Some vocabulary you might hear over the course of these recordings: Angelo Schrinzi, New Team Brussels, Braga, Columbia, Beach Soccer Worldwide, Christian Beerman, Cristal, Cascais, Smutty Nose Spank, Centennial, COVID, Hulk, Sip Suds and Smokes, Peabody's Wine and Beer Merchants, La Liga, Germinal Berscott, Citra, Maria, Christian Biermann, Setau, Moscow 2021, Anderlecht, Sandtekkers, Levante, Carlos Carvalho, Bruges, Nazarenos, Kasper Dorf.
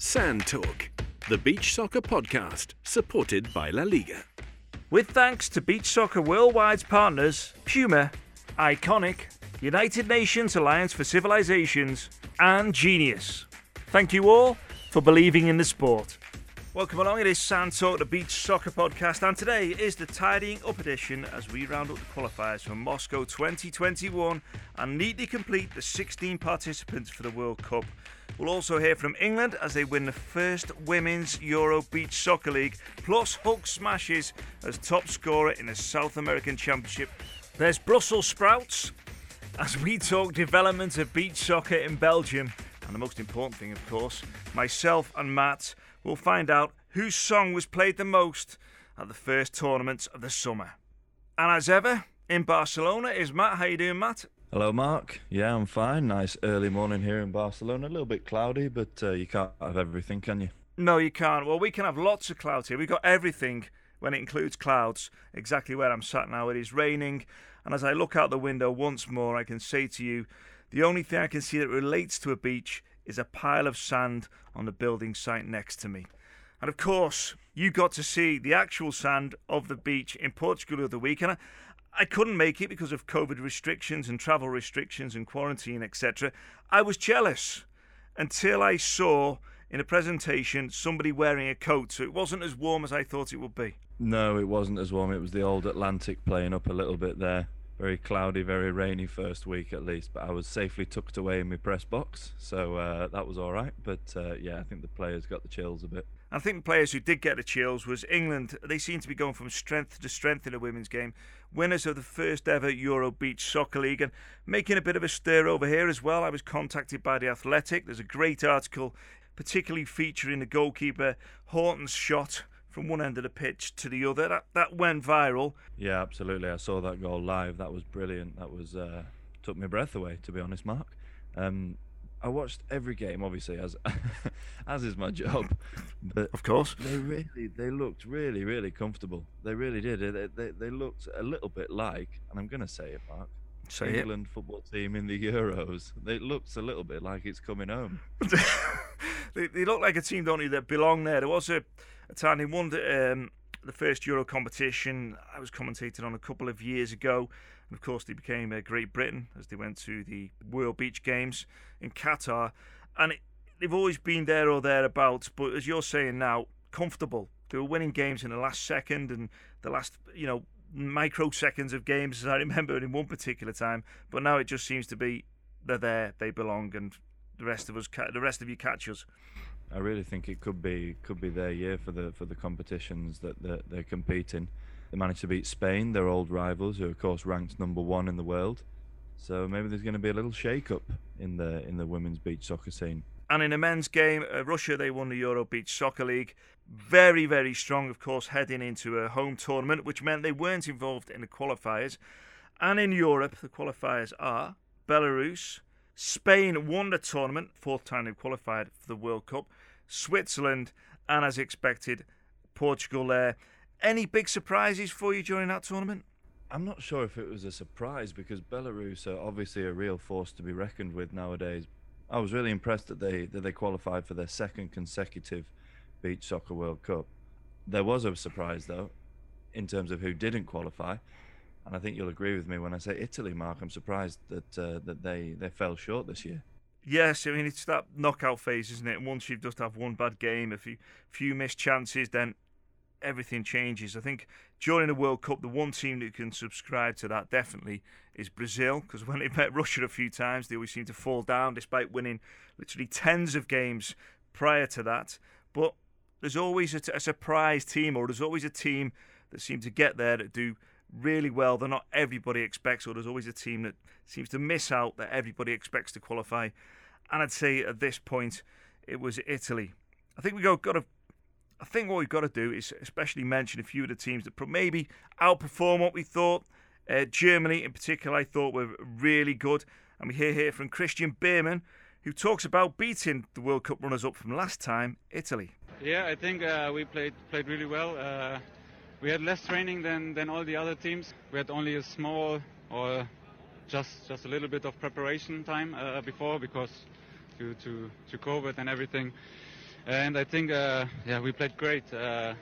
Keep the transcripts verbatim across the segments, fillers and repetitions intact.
Sand Talk, the beach soccer podcast, supported by La Liga. With thanks to Beach Soccer Worldwide's partners, Puma, Iconic, United Nations Alliance for Civilizations, and Genius. Thank you all for believing in the sport. Welcome along, it is Sand Talk, the beach soccer podcast, and today is the tidying up edition as we round up the qualifiers for Moscow twenty twenty-one and neatly complete the sixteen participants for the World Cup. We'll also hear from England as they win the first Women's Euro Beach Soccer League, plus Hulk smashes as top scorer in the South American Championship. There's Brussels sprouts as we talk development of beach soccer in Belgium. And the most important thing, of course, myself and Matt will find out whose song was played the most at the first tournaments of the summer. And as ever, in Barcelona is Matt. How you doing, Matt? Hello, Mark. Yeah, I'm fine. Nice early morning here in Barcelona. A little bit cloudy, but uh, you can't have everything, can you? No, you can't. Well, we can have lots of clouds here. We've got everything when it includes clouds. Exactly where I'm sat now, it is raining. And as I look out the window once more, I can say to you, the only thing I can see that relates to a beach is a pile of sand on the building site next to me. And of course, you got to see the actual sand of the beach in Portugal the other week. And I, I couldn't make it because of COVID restrictions and travel restrictions and quarantine, et cetera. I was jealous until I saw in a presentation somebody wearing a coat, so it wasn't as warm as I thought it would be. No, it wasn't as warm. It was the old Atlantic playing up a little bit there. Very cloudy, very rainy first week at least, but I was safely tucked away in my press box, so uh, that was all right. But uh, yeah, I think the players got the chills a bit. I think the players who did get the chills was England. They seem to be going from strength to strength in the women's game. Winners of the first ever Euro Beach Soccer League and making a bit of a stir over here as well. I was contacted by The Athletic. There's a great article particularly featuring the goalkeeper Horton's shot from one end of the pitch to the other. That that went viral. Yeah, absolutely. I saw that goal live. That was brilliant. That was uh, took my breath away, to be honest, Mark. Um, I watched every game, obviously, as as is my job. But of course, they really, they looked really, really comfortable. They really did. They they, they looked a little bit like, and I'm going to say it, Mark, say England it. Football team in the Euros. They looked a little bit like it's coming home. they they look like a team, don't they, that belong there. There was a, a time they won the, um, the first Euro competition. I was commentating on a couple of years ago. And of course, they became uh, Great Britain as they went to the World Beach Games in Qatar. And it, they've always been there or thereabouts. But as you're saying now, comfortable. They were winning games in the last second and the last, you know, microseconds of games, as I remember in one particular time. But now it just seems to be they're there, they belong, and the rest of us, the rest of you catch us. I really think it could be could be their year for the for the competitions that they're, they're competing. They managed to beat Spain, their old rivals, who are of course ranked number one in the world. So maybe there's going to be a little shake-up in the in the women's beach soccer scene. And in a men's game, uh, Russia, they won the Euro Beach Soccer League. Very, very strong, of course, heading into a home tournament, which meant they weren't involved in the qualifiers. And in Europe, the qualifiers are Belarus. Spain won the tournament, fourth time they've qualified for the World Cup. Switzerland, and as expected, Portugal there. Any big surprises for you during that tournament? I'm not sure if it was a surprise, because Belarus are obviously a real force to be reckoned with nowadays. I was really impressed that they that they qualified for their second consecutive Beach Soccer World Cup. There was a surprise, though, in terms of who didn't qualify. And I think you'll agree with me when I say Italy, Mark. I'm surprised that uh, that they, they fell short this year. Yes, I mean, it's that knockout phase, isn't it? Once you just have one bad game, a few, few missed chances, then everything changes. I think during the World Cup, the one team that can subscribe to that definitely is Brazil, because when they met Russia a few times, they always seem to fall down despite winning literally tens of games prior to that. But there's always a, a surprise team, or there's always a team that seem to get there that do really well that not everybody expects, or there's always a team that seems to miss out that everybody expects to qualify. And I'd say at this point, it was Italy. I think we go got to. I think what we've got to do is especially mention a few of the teams that maybe outperform what we thought. Uh, Germany, in particular, I thought were really good. And we hear here from Christian Beerman, who talks about beating the World Cup runners-up from last time, Italy. Yeah, I think uh, we played played really well. Uh, we had less training than, than all the other teams. We had only a small or just just a little bit of preparation time uh, before because due to, to COVID and everything. And I think, uh, yeah, we played great uh,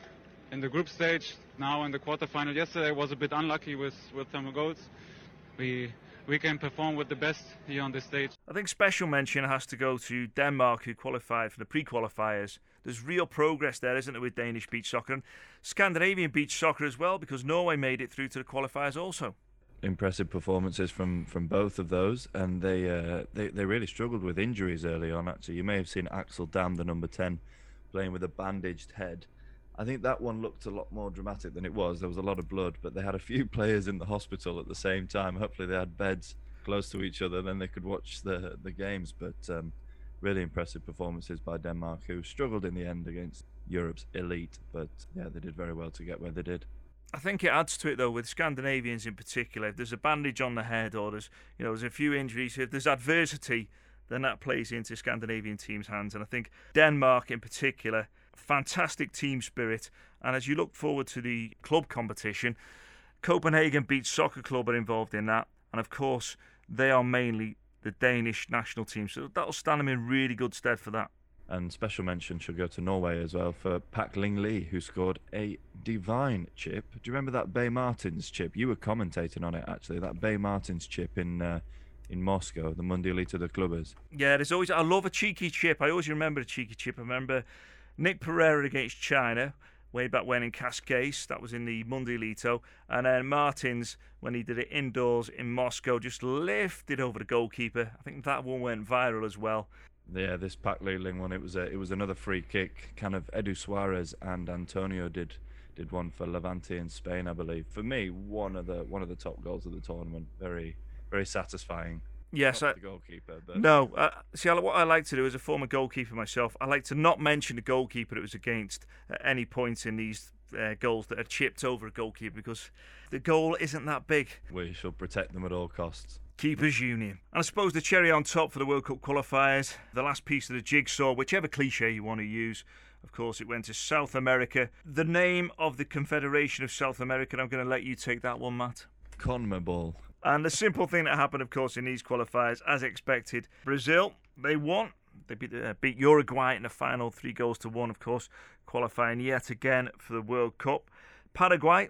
in the group stage. Now in the quarterfinal, yesterday I was a bit unlucky with, with some goals. We we can perform with the best here on this stage. I think special mention has to go to Denmark, who qualified for the pre-qualifiers. There's real progress there, isn't there, with Danish beach soccer and Scandinavian beach soccer as well, because Norway made it through to the qualifiers also. Impressive performances from, from both of those, and they, uh, they they really struggled with injuries early on. Actually, you may have seen Axel Dam, the number ten, playing with a bandaged head. I think that one looked a lot more dramatic than it was. There was a lot of blood, but they had a few players in the hospital at the same time. Hopefully they had beds close to each other, then they could watch the the games. But um, really impressive performances by Denmark, who struggled in the end against Europe's elite, but yeah, they did very well to get where they did. I think it adds to it, though, with Scandinavians in particular. If there's a bandage on the head, or there's, you know, there's a few injuries, if there's adversity, then that plays into Scandinavian teams' hands. And I think Denmark in particular, fantastic team spirit. And as you look forward to the club competition, Copenhagen Beach Soccer Club are involved in that. And of course, they are mainly the Danish national team. So that'll stand them in really good stead for that. And special mention should go to Norway as well for Pak Ling Lee, who scored a divine chip. Do you remember that Bay Martins chip? You were commentating on it, actually. That Bay Martins chip in uh, in Moscow, the Mundialito de Clubes. Yeah, there's always. I love a cheeky chip. I always remember a cheeky chip. I remember Nick Pereira against China way back when in Cascais. That was in the Mundialito. And then Martins, when he did it indoors in Moscow, just lifted over the goalkeeper. I think that one went viral as well. Yeah, this Pak Leeling one, it was a, it was another free kick. Kind of Edu Suarez and Antonio did did one for Levante in Spain, I believe. For me, one of the one of the top goals of the tournament. Very, very satisfying. Yes, not I, the goalkeeper. But... No, uh, see, what I like to do as a former goalkeeper myself, I like to not mention the goalkeeper it was against at any point in these uh, goals that are chipped over a goalkeeper, because the goal isn't that big. We shall protect them at all costs. Keepers Union. And I suppose the cherry on top for the World Cup qualifiers, the last piece of the jigsaw, whichever cliche you want to use, of course it went to South America. The name of the Confederation of South America, I'm going to let you take that one, Matt. Conmebol. And the simple thing that happened, of course, in these qualifiers, as expected, Brazil, they won. They beat, uh, beat Uruguay in the final, three goals to one, of course, qualifying yet again for the World Cup. Paraguay,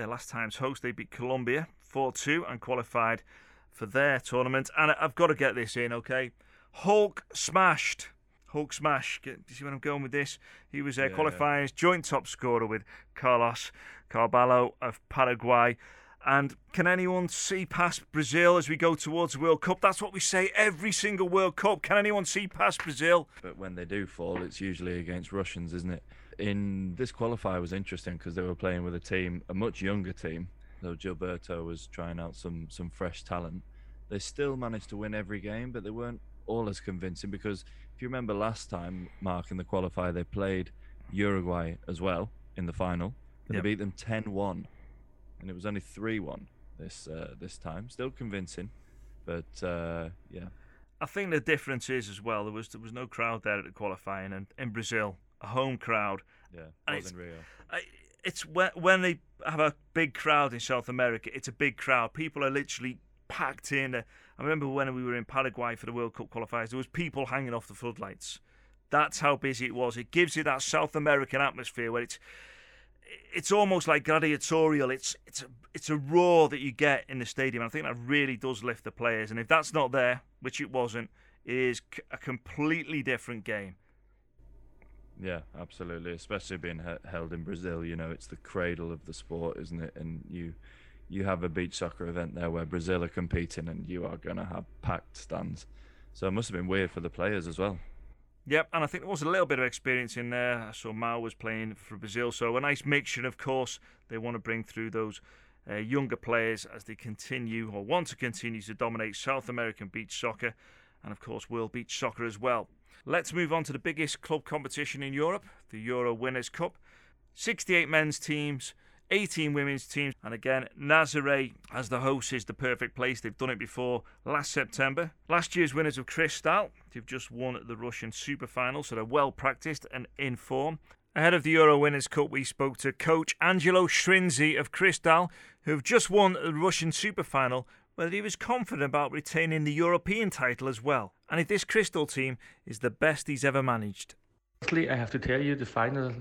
uh, last time's host, they beat Colombia four two and qualified for their tournament. And I've got to get this in, okay? Hulk smashed. Hulk smashed. Do you see where I'm going with this? He was uh, yeah, qualifying as yeah. joint top scorer with Carlos Carvalho of Paraguay. And can anyone see past Brazil as we go towards the World Cup? That's what we say every single World Cup. Can anyone see past Brazil? But when they do fall, it's usually against Russians, isn't it? In this qualifier was interesting because they were playing with a team, a much younger team. Though Gilberto was trying out some, some fresh talent. They still managed to win every game, but they weren't all as convincing because if you remember last time, Mark, in the qualifier, they played Uruguay as well in the final. And yep. They beat them ten one, and it was only three one this uh, this time. Still convincing, but uh, yeah. I think the difference is as well, there was there was no crowd there at the qualifying, and in Brazil, a home crowd. Yeah, it was in Rio. I, It's when they have a big crowd in South America, it's a big crowd. People are literally packed in. I remember when we were in Paraguay for the World Cup qualifiers, there was people hanging off the floodlights. That's how busy it was. It gives you that South American atmosphere where it's it's almost like gladiatorial. It's it's a, it's a roar that you get in the stadium. And I think that really does lift the players. And if that's not there, which it wasn't, it is a completely different game. Yeah, absolutely, especially being he- held in Brazil. You know, it's the cradle of the sport, isn't it? And you you have a beach soccer event there where Brazil are competing and you are going to have packed stands. So it must have been weird for the players as well. Yep, and I think there was a little bit of experience in there. I saw Mao was playing for Brazil, so a nice mixture, of course. They want to bring through those uh, younger players as they continue or want to continue to dominate South American beach soccer and, of course, world beach soccer as well. Let's move on to the biggest club competition in Europe, the Euro Winners' Cup. sixty-eight men's teams, eighteen women's teams, and again, Nazare as the host is the perfect place. They've done it before last September. Last year's winners of Cristal, they've just won the Russian Super Final, so they're well practiced and in form. Ahead of the Euro Winners' Cup, we spoke to coach Angelo Schrinzi of Cristal, who've just won the Russian Super Final, where he was confident about retaining the European title as well. And if this Cristal team is the best he's ever managed. Honestly, I have to tell you, the finals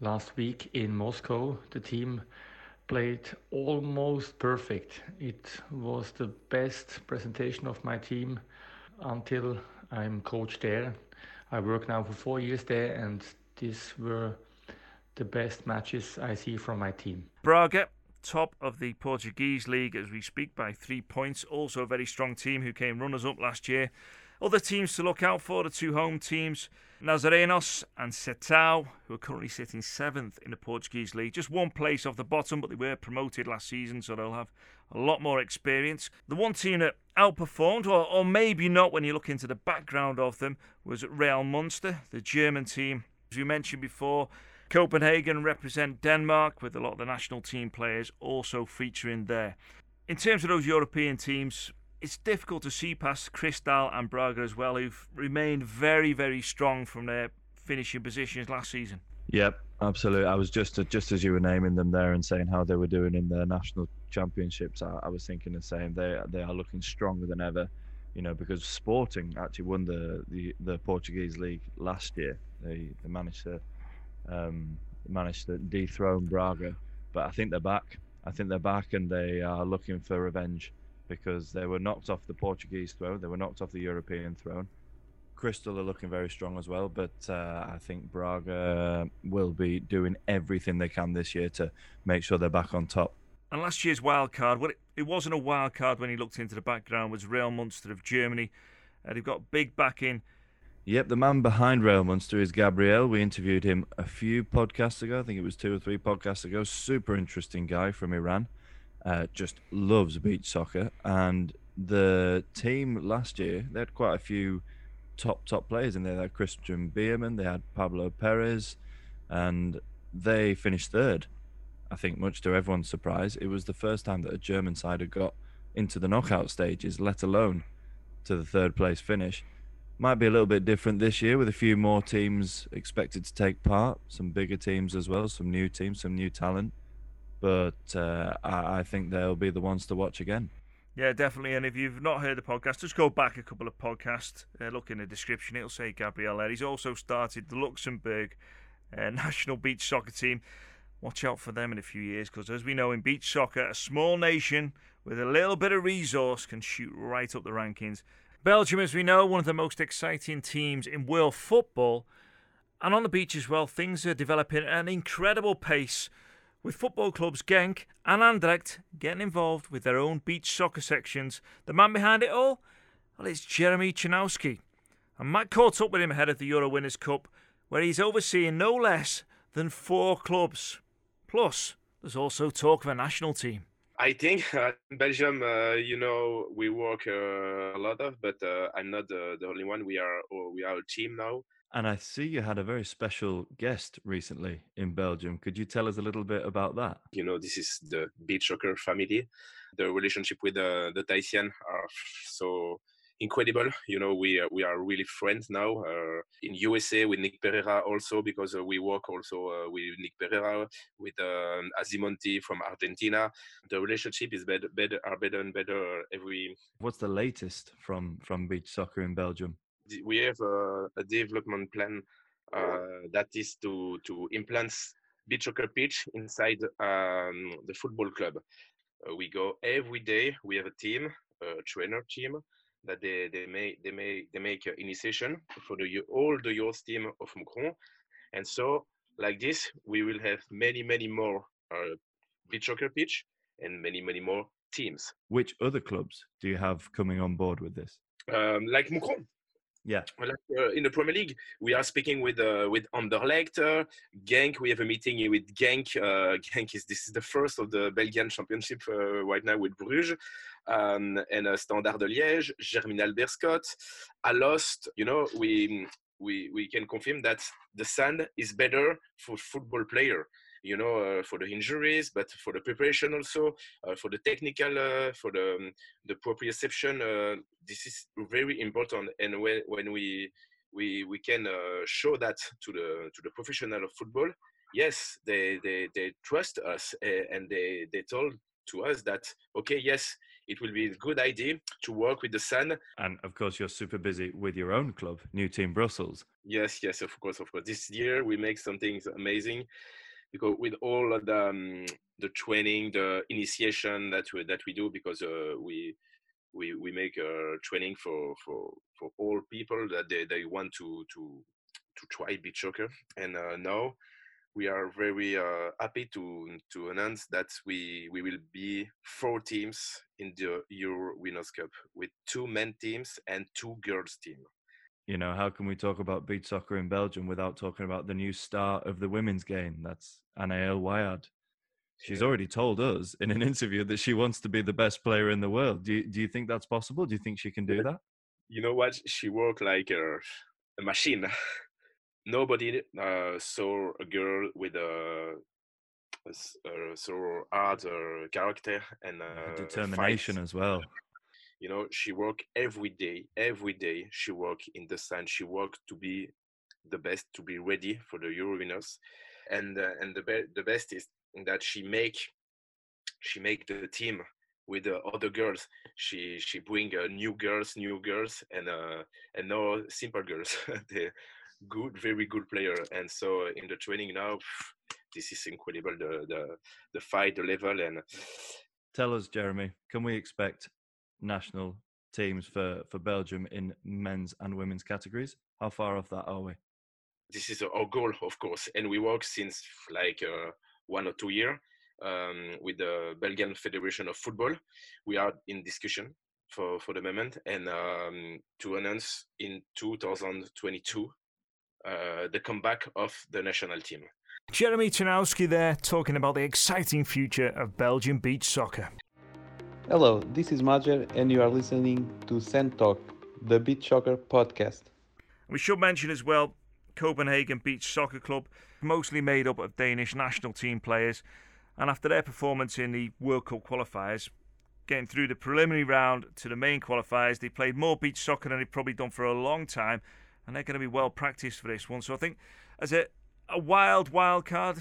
last week in Moscow, the team played almost perfect. It was the best presentation of my team until I'm coach there. I work now for four years there, and these were the best matches I see from my team. Braga, top of the Portuguese league as we speak by three points. Also a very strong team who came runners-up last year. Other teams to look out for, the two home teams, Nazarenos and Setau, who are currently sitting seventh in the Portuguese league. Just one place off the bottom, but they were promoted last season, so they'll have a lot more experience. The one team that outperformed, or, or maybe not when you look into the background of them, was Real Münster, the German team. As we mentioned before, Copenhagen represent Denmark, with a lot of the national team players also featuring there. In terms of those European teams, it's difficult to see past Cristal and Braga as well, who've remained very, very strong from their finishing positions last season. Yep, absolutely. I was just just as you were naming them there and saying how they were doing in their national championships, I, I was thinking the same. They they are looking stronger than ever, you know, because Sporting actually won the, the, the Portuguese league last year. They they managed to um, managed to dethrone Braga, but I think they're back. I think they're back, and they are looking for revenge, because they were knocked off the Portuguese throne, they were knocked off the European throne. Cristal are looking very strong as well, but uh, I think Braga will be doing everything they can this year to make sure they're back on top. And last year's wild card, well, it, it wasn't a wild card when he looked into the background, was Real Münster of Germany. Uh, they've got big backing. Yep, the man behind Real Münster is Gabriel. We interviewed him a few podcasts ago, I think it was two or three podcasts ago. Super interesting guy from Iran. Uh, just loves beach soccer, and the team last year, they had quite a few top top players in there. They had Christian Biermann, they had Pablo Perez, and they finished third. I think, much to everyone's surprise, it was the first time that a German side had got into the knockout stages, let alone to the third place finish. Might be a little bit different this year, with a few more teams expected to take part, some bigger teams as well, some new teams, some new talent. But uh, I think they'll be the ones to watch again. Yeah, definitely. And if you've not heard the podcast, just go back a couple of podcasts. Uh, look in the description. It'll say Gabriel there. He's also started the Luxembourg uh, national beach soccer team. Watch out for them in a few years, because as we know in beach soccer, a small nation with a little bit of resource can shoot right up the rankings. Belgium, as we know, one of the most exciting teams in world football. And on the beach as well, things are developing at an incredible pace, with football clubs Genk and Anderlecht getting involved with their own beach soccer sections. The man behind it all? Well, it's Jérémy Tchernowski. And Matt caught up with him ahead of the Euro Winners' Cup, where he's overseeing no less than four clubs. Plus, there's also talk of a national team. I think uh, in Belgium, uh, you know, we work uh, a lot of, but uh, I'm not the, the only one. We are, or we are a team now. And I see you had a very special guest recently in Belgium. Could you tell us a little bit about that? You know, this is the beach soccer family. The relationship with the, the Tahitian are so incredible. You know, we we are really friends now. Uh, in U S A with Nick Pereira also, because uh, we work also uh, with Nick Pereira, with uh, Azimonti from Argentina. The relationship is better, better, are better and better every. What's the latest from from beach soccer in Belgium? We have a, a development plan uh, that is to, to implant beach soccer pitch inside um, the football club. Uh, we go every day. We have a team, a trainer team, that they they make they make they make initiation for the all the youth team of Mucron, and so like this we will have many many more uh, beach soccer pitch and many many more teams. Which other clubs do you have coming on board with this? Um, like Mucron. Yeah. Well, uh, in the Premier League, we are speaking with uh, with Anderlecht, uh, Genk. We have a meeting with Genk. Uh, Genk is this is the first of the Belgian Championship uh, right now, with Bruges, um, and uh, Standard de Liège, Germinal Berscott, Alost. You know, we we, we can confirm that the sand is better for football player, you know, uh, for the injuries, but for the preparation also, uh, for the technical, uh, for the, um, the proprioception. Uh, this is very important. And when, when we, we, we can uh, show that to the, to the professional of football, yes, they, they, they trust us, and they, they told to us that, okay, yes, it will be a good idea to work with the sun. And of course, you're super busy with your own club, New Team Brussels. Yes, yes, of course, of course. This year we make some things amazing, because with all of the um, the training, the initiation that we, that we do, because uh, we we we make a training for for for all people that they, they want to to to try beach soccer. And uh, now we are very uh, happy to to announce that we, we will be four teams in the Euro Winners' Cup, with two men teams and two girls team. You know, how can we talk about beach soccer in Belgium without talking about the new star of the women's game? That's Anaëlle Wayad. She's yeah. already told us in an interview that she wants to be the best player in the world. Do you, do you think that's possible? Do you think she can do that? You know what? She worked like a, a machine. Nobody uh, saw a girl with a, a, a so hard uh, character and uh, determination fight. As well. You know, she worked every day, every day. She worked in the sun. She worked to be the best, to be ready for the Euro winners. And uh, and the be- the best is that she make she make the team with the other girls. She she bring uh, new girls, new girls, and uh, and no simple girls. they, Good, very good player. And so in the training now, pff, this is incredible, the, the the fight, the level. And tell us, Jérémy, can we expect national teams for, for Belgium in men's and women's categories? How far off that are we? This is our goal, of course. And we work since like uh, one or two years um, with the Belgian Federation of Football. We are in discussion for, for the moment. And um, to announce in two thousand twenty-two, Uh, the comeback of the national team. Jérémy Tchernowski there, talking about the exciting future of Belgian beach soccer. Hello, this is Majer, and you are listening to Sand Talk, the beach soccer podcast. We should mention as well, Copenhagen Beach Soccer Club, mostly made up of Danish national team players, and after their performance in the World Cup qualifiers, getting through the preliminary round to the main qualifiers, they played more beach soccer than they've probably done for a long time, and they're going to be well practiced for this one. So I think as a, a wild, wild card,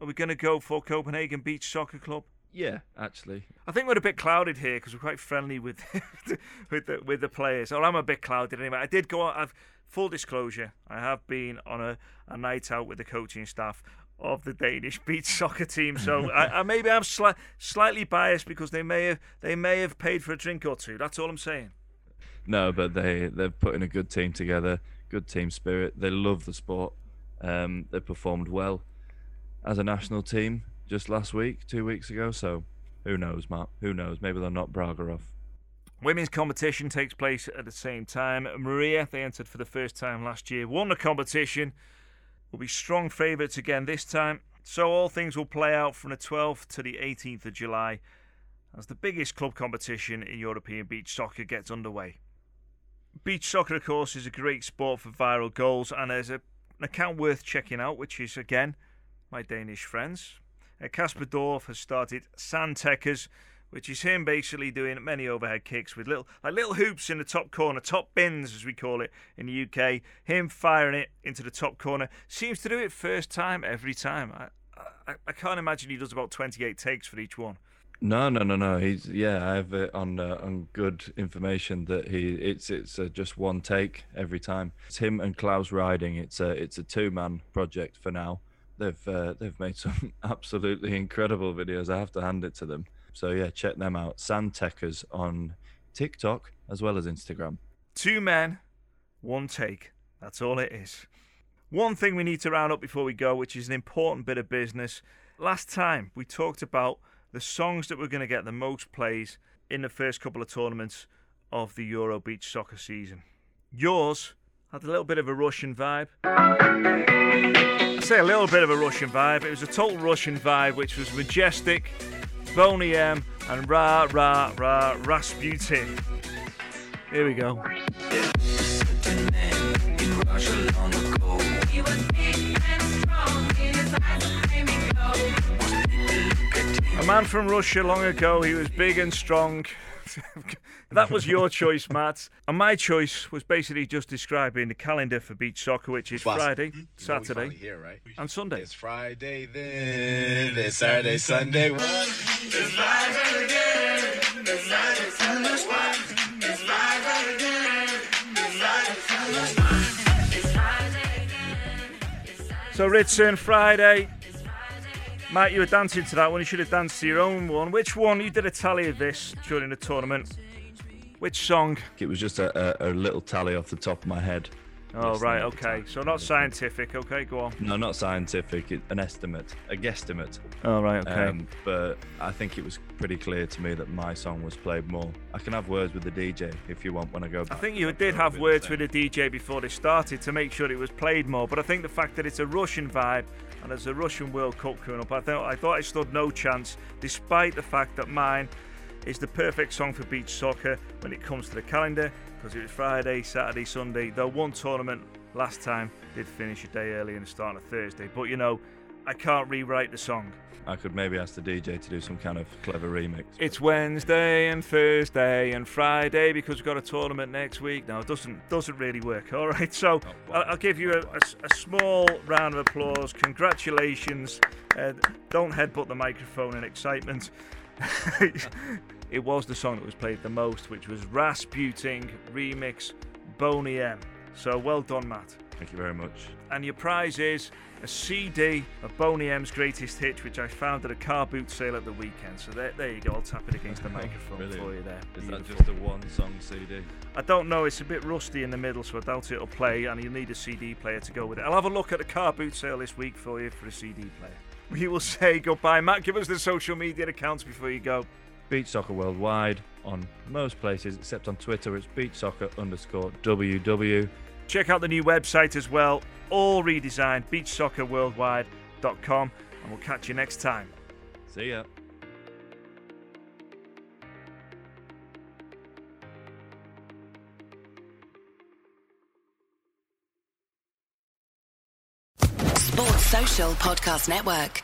are we going to go for Copenhagen Beach Soccer Club? Yeah, actually. I think we're a bit clouded here because we're quite friendly with with the with the players. Or I'm a bit clouded anyway. I did go on, I've, full disclosure, I have been on a, a night out with the coaching staff of the Danish beach soccer team. So I, I maybe I'm sli- slightly biased because they may have they may have paid for a drink or two. That's all I'm saying. No, but they, they're putting a good team together. Good team spirit. They love the sport. Um, they performed well as a national team just last week, two weeks ago. So who knows, Matt? Who knows? Maybe they'll knock Braga off. Women's competition takes place at the same time. Maria, they entered for the first time last year, won the competition, will be strong favourites again this time. So all things will play out from the twelfth to the eighteenth of July as the biggest club competition in European beach soccer gets underway. Beach soccer, of course, is a great sport for viral goals, and there's a, an account worth checking out, which is, again, my Danish friends. Kasper uh, Dorf has started Sandtekkers, which is him basically doing many overhead kicks with little like little hoops in the top corner, top bins, as we call it in the U K. Him firing it into the top corner. Seems to do it first time every time. I I, I can't imagine he does about twenty-eight takes for each one. No, no, no, no. He's yeah. I have it on uh, on good information that he it's it's uh, just one take every time. It's him and Klaus Riding. It's a it's a two man project for now. They've uh, they've made some absolutely incredible videos. I have to hand it to them. So yeah, check them out. Sandtekkers on TikTok as well as Instagram. Two men, one take. That's all it is. One thing we need to round up before we go, which is an important bit of business. Last time we talked about the songs that were going to get the most plays in the first couple of tournaments of the Euro beach soccer season. Yours had a little bit of a Russian vibe. I say a little bit of a Russian vibe. It was a total Russian vibe, which was Majestic, Boney M, and Ra Ra Ra Rasputin. Here we go. A man from Russia long ago, he was big and strong. That was your choice, Matt. And my choice was basically just describing the calendar for beach soccer, which is Boston. Friday, mm-hmm. Saturday, here, right? And Sunday. It's Friday, then it's Saturday, Sunday. It's live again. It's live Sunday. It's live again. It's live Sunday. It's live again. So Ritson, Friday. Matt, you were dancing to that one. You should have danced to your own one. Which one? You did a tally of this during the tournament. Which song? It was just a, a, a little tally off the top of my head. Oh, yes, right, okay. So not scientific. Okay, go on. No, not scientific. It's an estimate, a guesstimate. Oh, right, okay. Um, but I think it was pretty clear to me that my song was played more. I can have words with the D J if you want when I go back. I think you did have words with the D J before they started to make sure it was played more. But I think the fact that it's a Russian vibe, and there's a Russian World Cup coming up, I thought I thought I stood no chance, despite the fact that mine is the perfect song for beach soccer when it comes to the calendar, because it was Friday, Saturday, Sunday, though one tournament last time did finish a day early and start on a Thursday. But you know, I can't rewrite the song. I could maybe ask the D J to do some kind of clever remix. It's Wednesday and Thursday and Friday because we've got a tournament next week. No, it doesn't, doesn't really work. All right, so I'll, I'll give you a, a, a small round of applause. Congratulations. Uh, don't headbutt the microphone in excitement. It was the song that was played the most, which was Rasputin remix Boney M. So well done, Matt. Thank you very much. And your prize is a C D of Boney M's greatest hits, which I found at a car boot sale at the weekend. So there, there you go. I'll tap it against the microphone Brilliant. For you there. Is Beautiful. That just a one-song C D? I don't know. It's a bit rusty in the middle, so I doubt it'll play, and you'll need a C D player to go with it. I'll have a look at a car boot sale this week for you for a C D player. We will say goodbye. Matt, give us the social media accounts before you go. Beach Soccer Worldwide on most places, except on Twitter. It's beachsoccer underscore ww. Check out the new website as well, all redesigned, beach soccer worldwide dot com, and we'll catch you next time. See ya. Sports Social Podcast Network.